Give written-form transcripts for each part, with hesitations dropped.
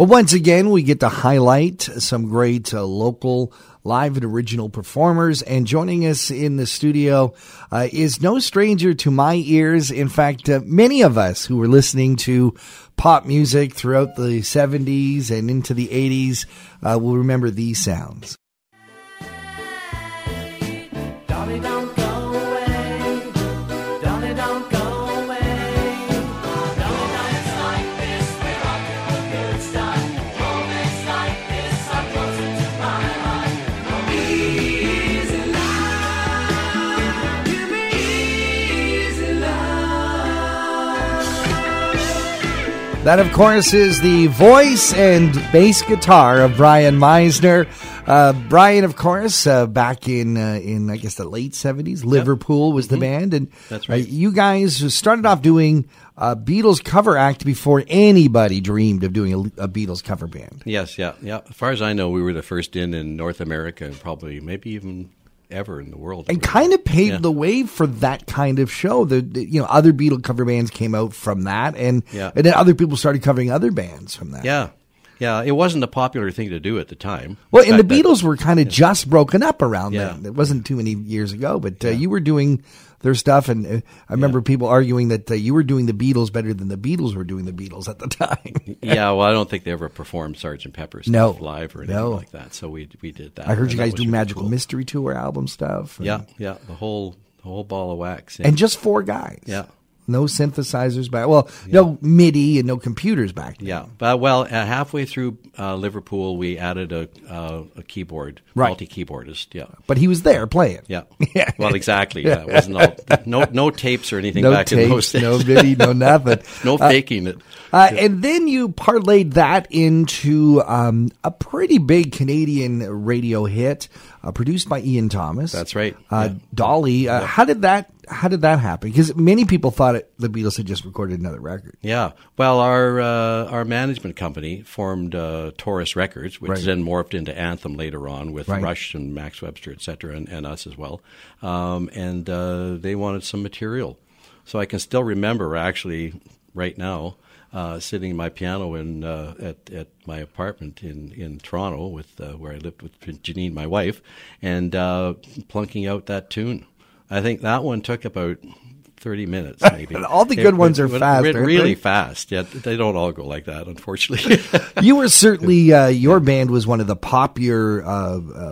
Well, once again, we get to highlight some great local live and original performers. And joining us in the studio is no stranger to my ears. In fact, many of us who were listening to pop music throughout the 70s and into the 80s will remember these sounds. That, of course, is the voice and bass guitar of Brian Meissner. Brian, of course, back in I guess the late 70s, Liverpool was the band, and that's right. You guys started off doing a Beatles cover act before anybody dreamed of doing a Beatles cover band. Yes, yeah. As far as I know, we were the first in North America, and probably maybe even ever in the world, and kind of paved the way for that kind of show. The you know, other Beatle cover bands came out from that, and then other people started covering other bands from that. Yeah. It wasn't a popular thing to do at the time. Well, and the Beatles were kind of just broken up around then. It wasn't too many years ago, but you were doing their stuff, and I remember people arguing that you were doing the Beatles better than the Beatles were doing the Beatles at the time. Well, I don't think they ever performed Sgt. Pepper stuff live or anything like that, so we did that. I heard you guys do Magical Mystery Tour album stuff. Yeah, the whole ball of wax. Yeah. And just four guys. Yeah. No synthesizers back. Well, no MIDI and no computers back then. Yeah, but halfway through Liverpool, we added a keyboard, multi-keyboardist. Yeah, but he was there playing. Yeah. Well, exactly. That wasn't all, no tapes or anything in those days. No MIDI, no nothing. No faking it. And then you parlayed that into a pretty big Canadian radio hit, produced by Ian Thomas. That's right. Dolly. How did that happen? Because many people thought the Beatles had just recorded another record. Yeah. Well, our management company formed Taurus Records, which then morphed into Anthem later on with Rush and Max Webster, et cetera, and us as well. And they wanted some material. So I can still remember, actually, right now, sitting at my piano at my apartment in Toronto with where I lived with Janine, my wife, and plunking out that tune. I think that one took about 30 minutes, maybe. All the good ones are fast. Really fast. Yeah, they don't all go like that, unfortunately. You were certainly, your band was one of the popular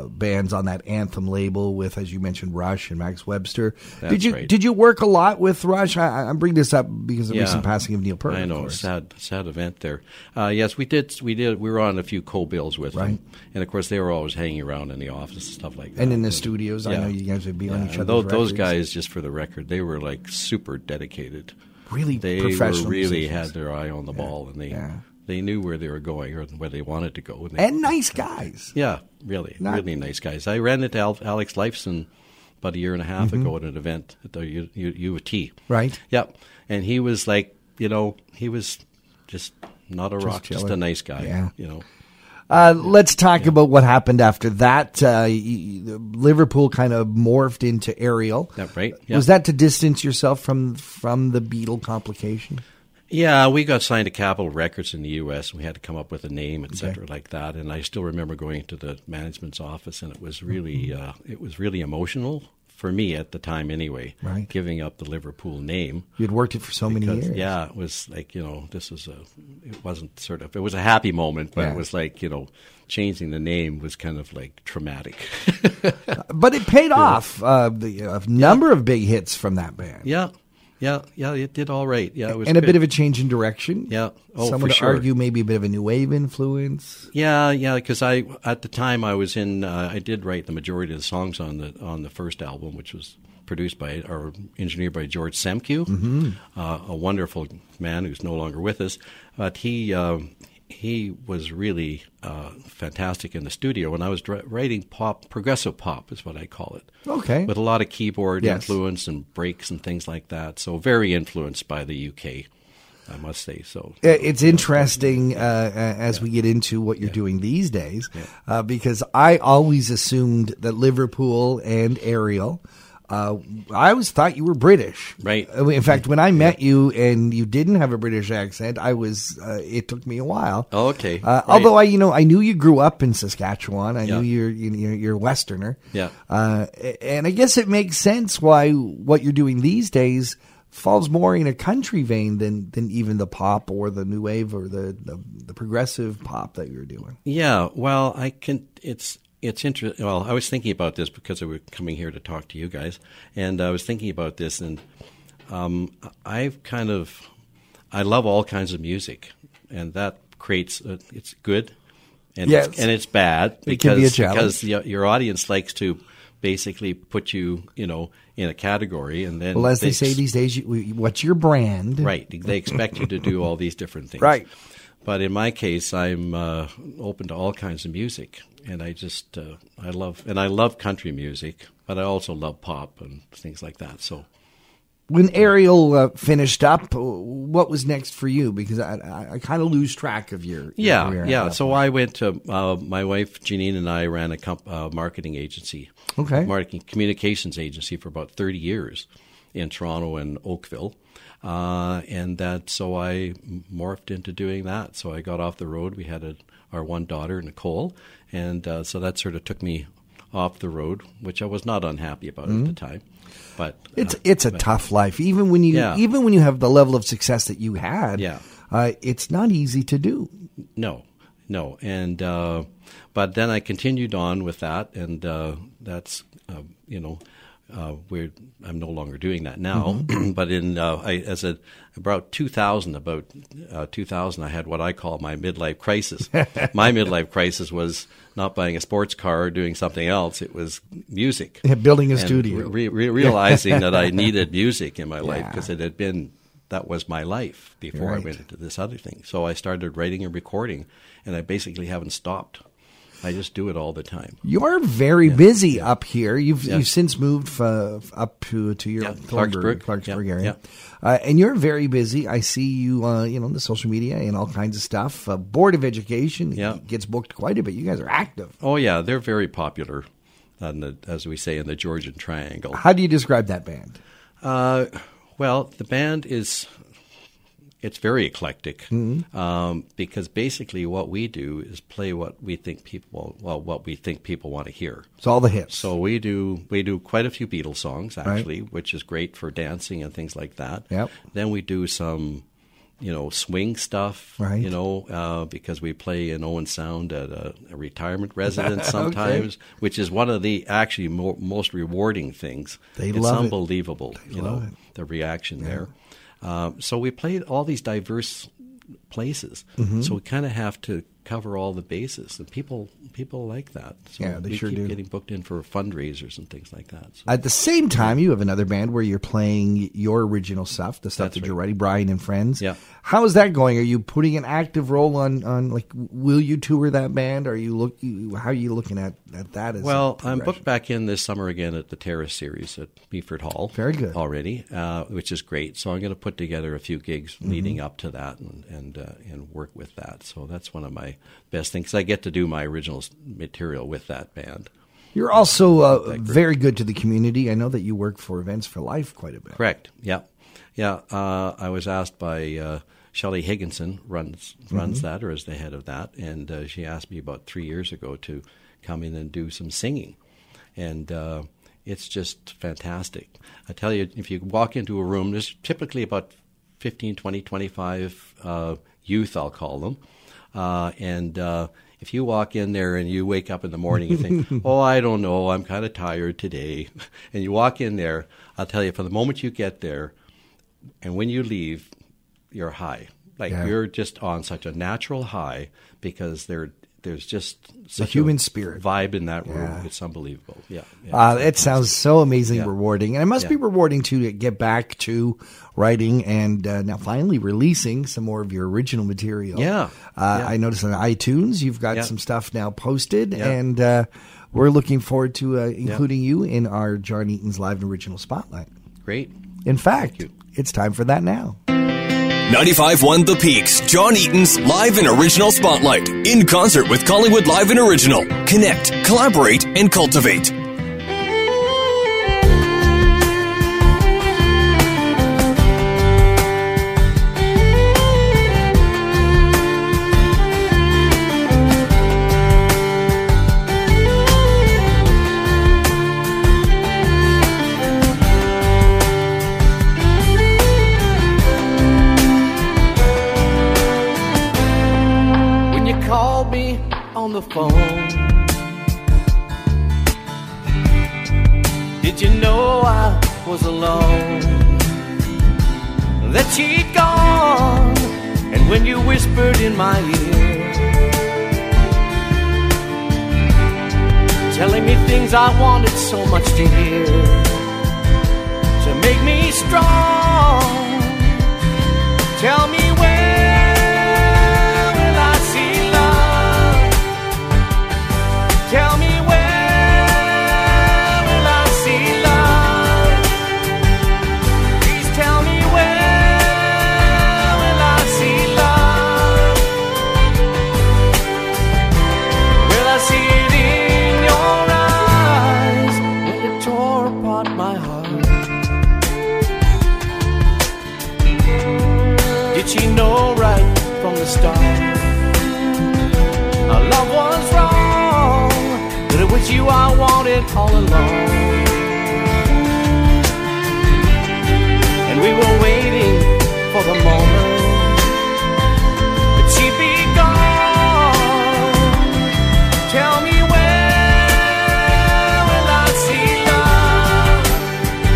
bands on that Anthem label with, as you mentioned, Rush and Max Webster. Did you work a lot with Rush? I'm bringing this up because of the recent passing of Neil Peart. I know, sad event there. Yes, we did. We were on a few co-bills with them. And, of course, they were always hanging around in the office and stuff like that. And in the studios. I know you guys would be on each other's records. Those guys, just for the record, they were like super dedicated. Really professional. They really had their eye on the ball, and they knew where they were going or where they wanted to go. And nice guys. Yeah, really nice guys. I ran into Alex Lifeson about a year and a half ago at an event at the U of T. Right. Yep. And he was like, he was just not a rock, just a nice guy, Let's talk about what happened after that. Liverpool kind of morphed into Ariel. That right? Yeah. Was that to distance yourself from the Beatle complication? Yeah, we got signed to Capitol Records in the U.S., and we had to come up with a name, et cetera, like that. And I still remember going to the management's office, and it was really emotional for me at the time, anyway. Right. Giving up the Liverpool name. You'd worked it for many years. Yeah, it was like, it was a happy moment, but it was like, changing the name was kind of like traumatic. But it paid off. A number of big hits from that band. Yeah, it did all right. Yeah, it was a bit of a change in direction. Yeah, some would argue maybe a bit of a new wave influence. Yeah, because at the time I was in, I did write the majority of the songs on the first album, which was produced by or engineered by George Semke, a wonderful man who's no longer with us. But he was really fantastic in the studio, and I was writing pop, progressive pop is what I call it. Okay. With a lot of keyboard influence and breaks and things like that. So very influenced by the UK, I must say so. It's interesting as we get into what you're doing these days because I always assumed that Liverpool and Ariel I always thought you were British. Right. In fact, when I met you and you didn't have a British accent, I was. It took me a while. Oh, okay. Right. Although I knew you grew up in Saskatchewan. I knew you're Westerner. Yeah. And I guess it makes sense why what you're doing these days falls more in a country vein than even the pop or the new wave or the progressive pop that you're doing. Yeah. Well, I can. It's interesting. Well, I was thinking about this because I was coming here to talk to you guys, and I was thinking about this, and I love all kinds of music, and that creates it's good, and it's bad because your audience likes to basically put you in a category, and then as they say these days, what's your brand? Right, they expect you to do all these different things. Right, but in my case, I'm open to all kinds of music. And I just I love country music, but I also love pop and things like that. So, when Ariel finished up, what was next for you? Because I kind of lose track of your career. Yeah. So I went to my wife Janine and I ran a marketing agency, marketing communications agency for about 30 years in Toronto and Oakville, and that. So I morphed into doing that. So I got off the road. We had our one daughter, Nicole, and so that sort of took me off the road, which I was not unhappy about at the time. But it's a tough life, even when you have the level of success that you had. Yeah, it's not easy to do. No, and but then I continued on with that, and that's I'm no longer doing that now. Mm-hmm. But in about 2000, I had what I call my midlife crisis. My midlife crisis was not buying a sports car or doing something else. It was music. Building a studio. Realizing that I needed music in my life because it had been that was my life before I went into this other thing. So I started writing and recording, and I basically haven't stopped. I just do it all the time. You're very busy up here. You've since moved up to your Clarksburg area, and you're very busy. I see you, on the social media and all kinds of stuff. Board of Education gets booked quite a bit. You guys are active. Oh yeah, they're very popular, as we say in the Georgian Triangle. How do you describe that band? Well, the band It's very eclectic because basically what we do is play what we think people want to hear. It's all the hits. So we do quite a few Beatles songs actually, which is great for dancing and things like that. Yep. Then we do some swing stuff, because we play in Owen Sound at a retirement residence sometimes, which is one of the actually most rewarding things. It's unbelievable, the reaction there. So we played all these diverse places. Mm-hmm. So we kind of have to cover all the bases, and people like that. So they sure do. Getting booked in for fundraisers and things like that. So. At the same time, you have another band where you're playing your original stuff, the stuff you're writing, Brian and Friends. Yeah. How is that going? Are you putting an active role on like? Will you tour that band? How are you looking at that? Well, I'm booked back in this summer again at the Taurus Series at Beeford Hall. Very good already, which is great. So I'm going to put together a few gigs leading up to that and work with that. So that's one of my best thing because I get to do my original material with that band. You're also very good to the community. I know that you work for Events for Life quite a bit. Correct. Yeah. I was asked by Shelley Higginson runs that or is the head of that, and she asked me about 3 years ago to come in and do some singing, and it's just fantastic. I tell you, if you walk into a room, there's typically about 15, 20, 25 youth, I'll call them. And if you walk in there and you wake up in the morning and think, oh, I don't know, I'm kind of tired today, and you walk in there, I'll tell you, from the moment you get there and when you leave, you're high. Like you're just on such a natural high because there's just such a human spirit vibe in that room. Yeah. It's unbelievable. It sounds so amazing, rewarding, and it must be rewarding to get back to writing and now finally releasing some more of your original material. I noticed on iTunes you've got some stuff now posted, and we're looking forward to including you in our John Eaton's Live and Original Spotlight. Great. In fact, it's time for that now. 95.1 The Peaks, John Eaton's Live and Original Spotlight. In concert with Collingwood Live and Original. Connect, collaborate, and cultivate. called me on the phone. Did you know I was alone? That she'd gone. And when you whispered in my ear, telling me things I wanted so much to hear, to make me strong. Tell me where will I see love? Tell me where will I see love? Please tell me where will I see love? Will I see it in your eyes when it tore apart my heart? Did she know right from the start our love was wrong, that it was you I wanted all along? And we were waiting for the moment that she'd be gone. Tell me where will I see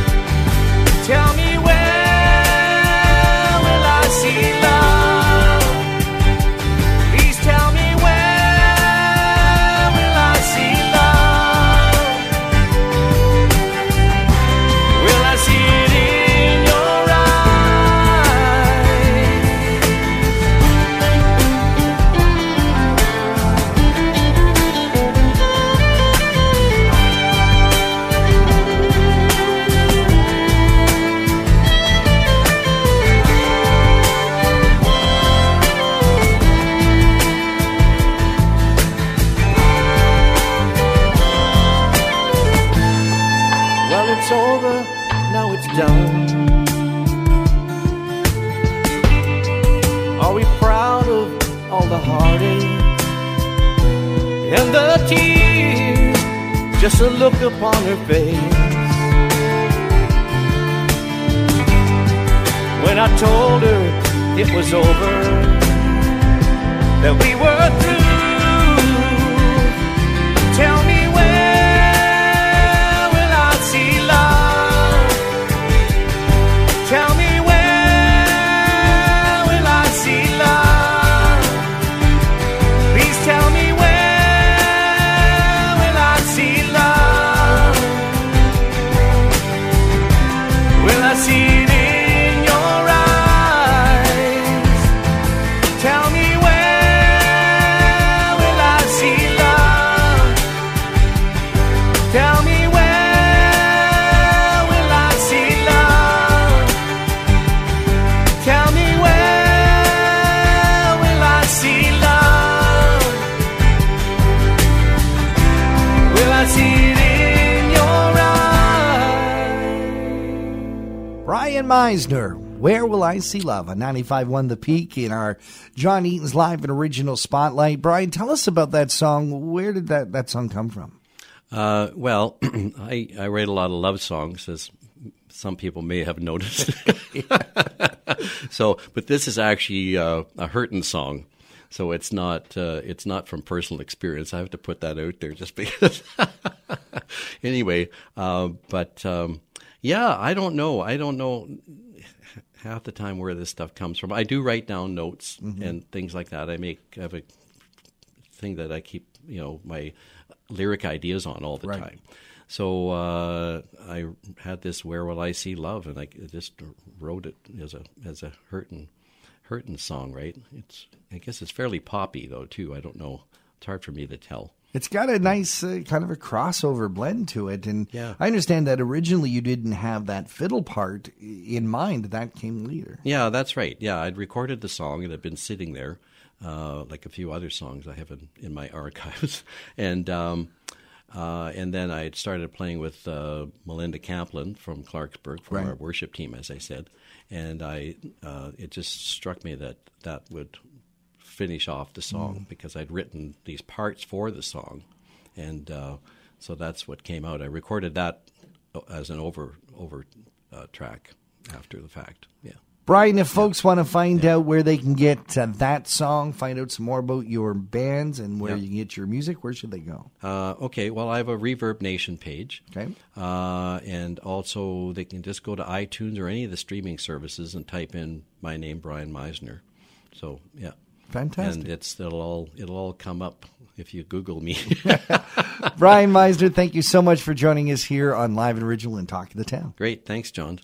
love? Tell me where will I see love? Please tell me where will I see love? Will I see it in your eyes? Well, it's over, now it's done. Are we proud of all the heartache and the tears? Just a look upon her face when I told her it was over, that we were through. Tell me where will I see love? Tell me where will I see love? Please tell me where will I see love? Will I see it in your eyes? Tell me where will I see love? Tell me where will I see love? Tell me where will I see love? Will I see it in your eyes? Brian Meissner, Where Will I See Love? On 95.1 The Peak in our John Eaton's Live and Original Spotlight. Brian, tell us about that song. Where did that song come from? Well, I write a lot of love songs, as some people may have noticed. So, but this is actually a hurtin' song, so it's not from personal experience. I have to put that out there just because. Anyway, but yeah, I don't know half the time where this stuff comes from. I do write down notes and things like that. I have a thing that I keep, you know, my lyric ideas on all the Right. time. So I had this "Where Will I See Love," and I just wrote it as a hurtin' song, right? It's I guess it's fairly poppy though too. I don't know. It's hard for me to tell. It's got a nice kind of a crossover blend to it, and Yeah. I understand that originally you didn't have that fiddle part in mind. That came later. Yeah, that's right. Yeah, I'd recorded the song. It had been sitting there, like a few other songs I have in my archives, and then I started playing with Melinda Kaplan from Clarksburg, from Right. our worship team, as I said, and it just struck me that that would finish off the song because I'd written these parts for the song, and so that's what came out. I recorded that as an over track after the fact. Yeah. Brian, if folks want to find out where they can get that song, find out some more about your bands and where you can get your music, where should they go? Okay, well, I have a Reverb Nation page. Okay. And also they can just go to iTunes or any of the streaming services and type in my name, Brian Meissner. So, yeah. Fantastic. And it'll all come up if you Google me. Brian Meissner, thank you so much for joining us here on Live and Original and Talk of the Town. Great. Thanks, John.